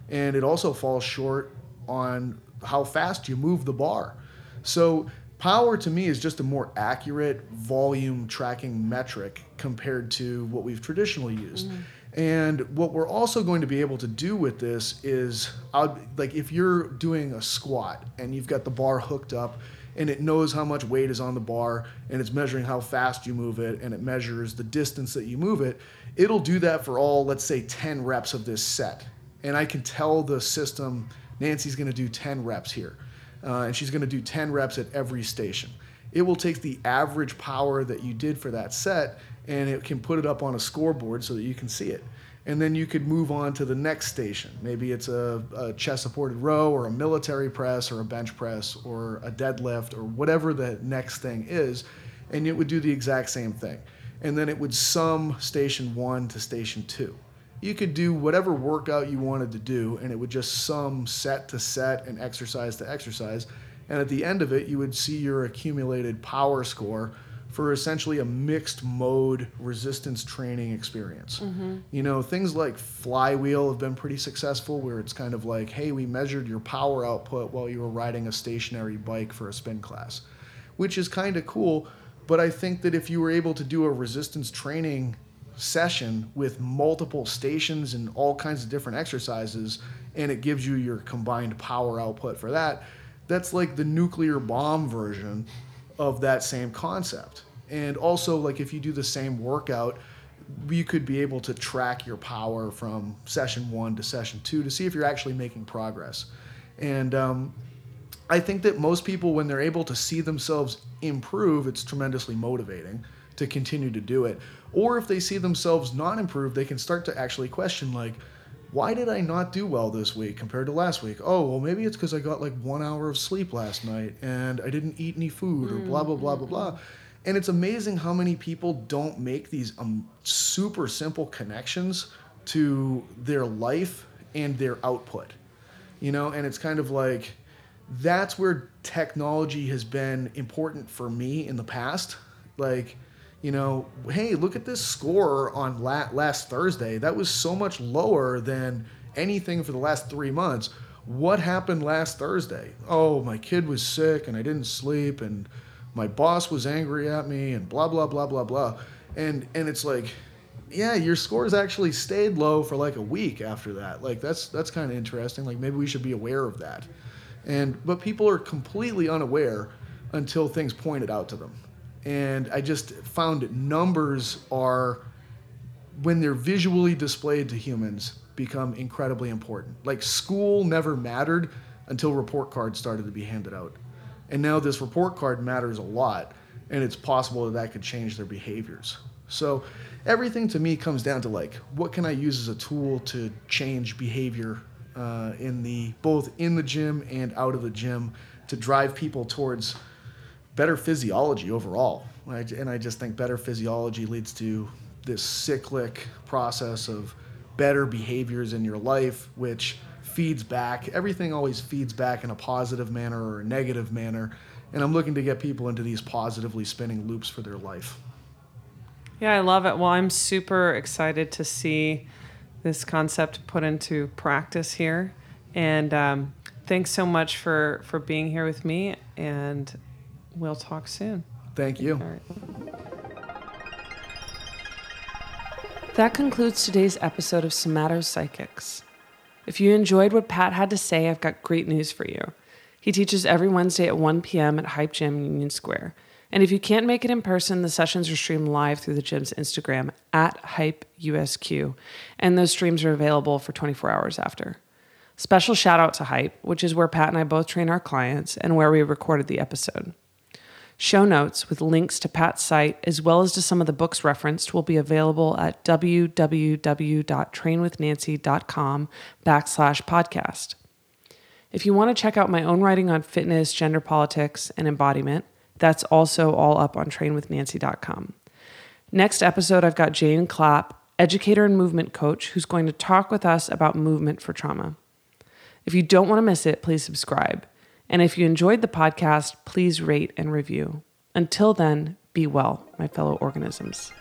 And it also falls short on how fast you move the bar. So power to me is just a more accurate volume tracking metric compared to what we've traditionally used. Mm-hmm. And what we're also going to be able to do with this is, I'll, like if you're doing a squat and you've got the bar hooked up and it knows how much weight is on the bar, and it's measuring how fast you move it, and it measures the distance that you move it, it'll do that for all, let's say, ten reps of this set. And I can tell the system, Nancy's gonna do ten reps here, uh, and she's gonna do ten reps at every station. It will take the average power that you did for that set, and it can put it up on a scoreboard so that you can see it. And then you could move on to the next station. Maybe it's a, a chest-supported row or a military press or a bench press or a deadlift or whatever the next thing is, and it would do the exact same thing. And then it would sum station one to station two. you could do whatever workout you wanted to do, and it would just sum set to set and exercise to exercise. And at the end of it, you would see your accumulated power score for essentially a mixed mode resistance training experience. Mm-hmm. You know, things like Flywheel have been pretty successful, where it's kind of like, hey, we measured your power output while you were riding a stationary bike for a spin class, which is kind of cool. But I think that if you were able to do a resistance training session with multiple stations and all kinds of different exercises, and it gives you your combined power output for that, that's like the nuclear bomb version of that same concept. And also, like, if you do the same workout, you could be able to track your power from session one to session two to see if you're actually making progress. And um, I think that most people, when they're able to see themselves improve, it's tremendously motivating to continue to do it. Or if they see themselves not improve, they can start to actually question, like, why did I not do well this week compared to last week? Oh, well, maybe it's because I got like one hour of sleep last night and I didn't eat any food or blah, blah, blah, blah, blah. And it's amazing how many people don't make these um, super simple connections to their life and their output, you know? And it's kind of like, that's where technology has been important for me in the past. Like, you know, hey, look at this score on la- last Thursday. That was so much lower than anything for the last three months. What happened last Thursday? Oh, my kid was sick and I didn't sleep and my boss was angry at me and blah, blah, blah, blah, blah. And and it's like, yeah, your scores actually stayed low for like a week after that. Like, that's that's kind of interesting. Like, maybe we should be aware of that. And but people are completely unaware until things point it out to them. And I just found that numbers are, when they're visually displayed to humans, become incredibly important. Like, school never mattered until report cards started to be handed out. And now this report card matters a lot, and it's possible that that could change their behaviors. So everything to me comes down to, like, what can I use as a tool to change behavior uh, in the both in the gym and out of the gym to drive people towards better physiology overall. And I just think better physiology leads to this cyclic process of better behaviors in your life, which feeds back. Everything always feeds back in a positive manner or a negative manner. And I'm looking to get people into these positively spinning loops for their life. Yeah, I love it. Well, I'm super excited to see this concept put into practice here. And um, thanks so much for, for being here with me. And we'll talk soon. Thank you. All right. That concludes today's episode of Somatopsychics. If you enjoyed what Pat had to say, I've got great news for you. He teaches every Wednesday at one p.m. at Hype Gym in Union Square. And if you can't make it in person, the sessions are streamed live through the gym's Instagram at Hype U S Q. And those streams are available for twenty-four hours after. Special shout out to Hype, which is where Pat and I both train our clients and where we recorded the episode. Show notes with links to Pat's site, as well as to some of the books referenced, will be available at w w w dot train with nancy dot com backslash podcast. If you want to check out my own writing on fitness, gender politics, and embodiment, that's also all up on train with nancy dot com. Next episode, I've got Jane Klopp, educator and movement coach, who's going to talk with us about movement for trauma. If you don't want to miss it, please subscribe. And if you enjoyed the podcast, please rate and review. Until then, be well, my fellow organisms.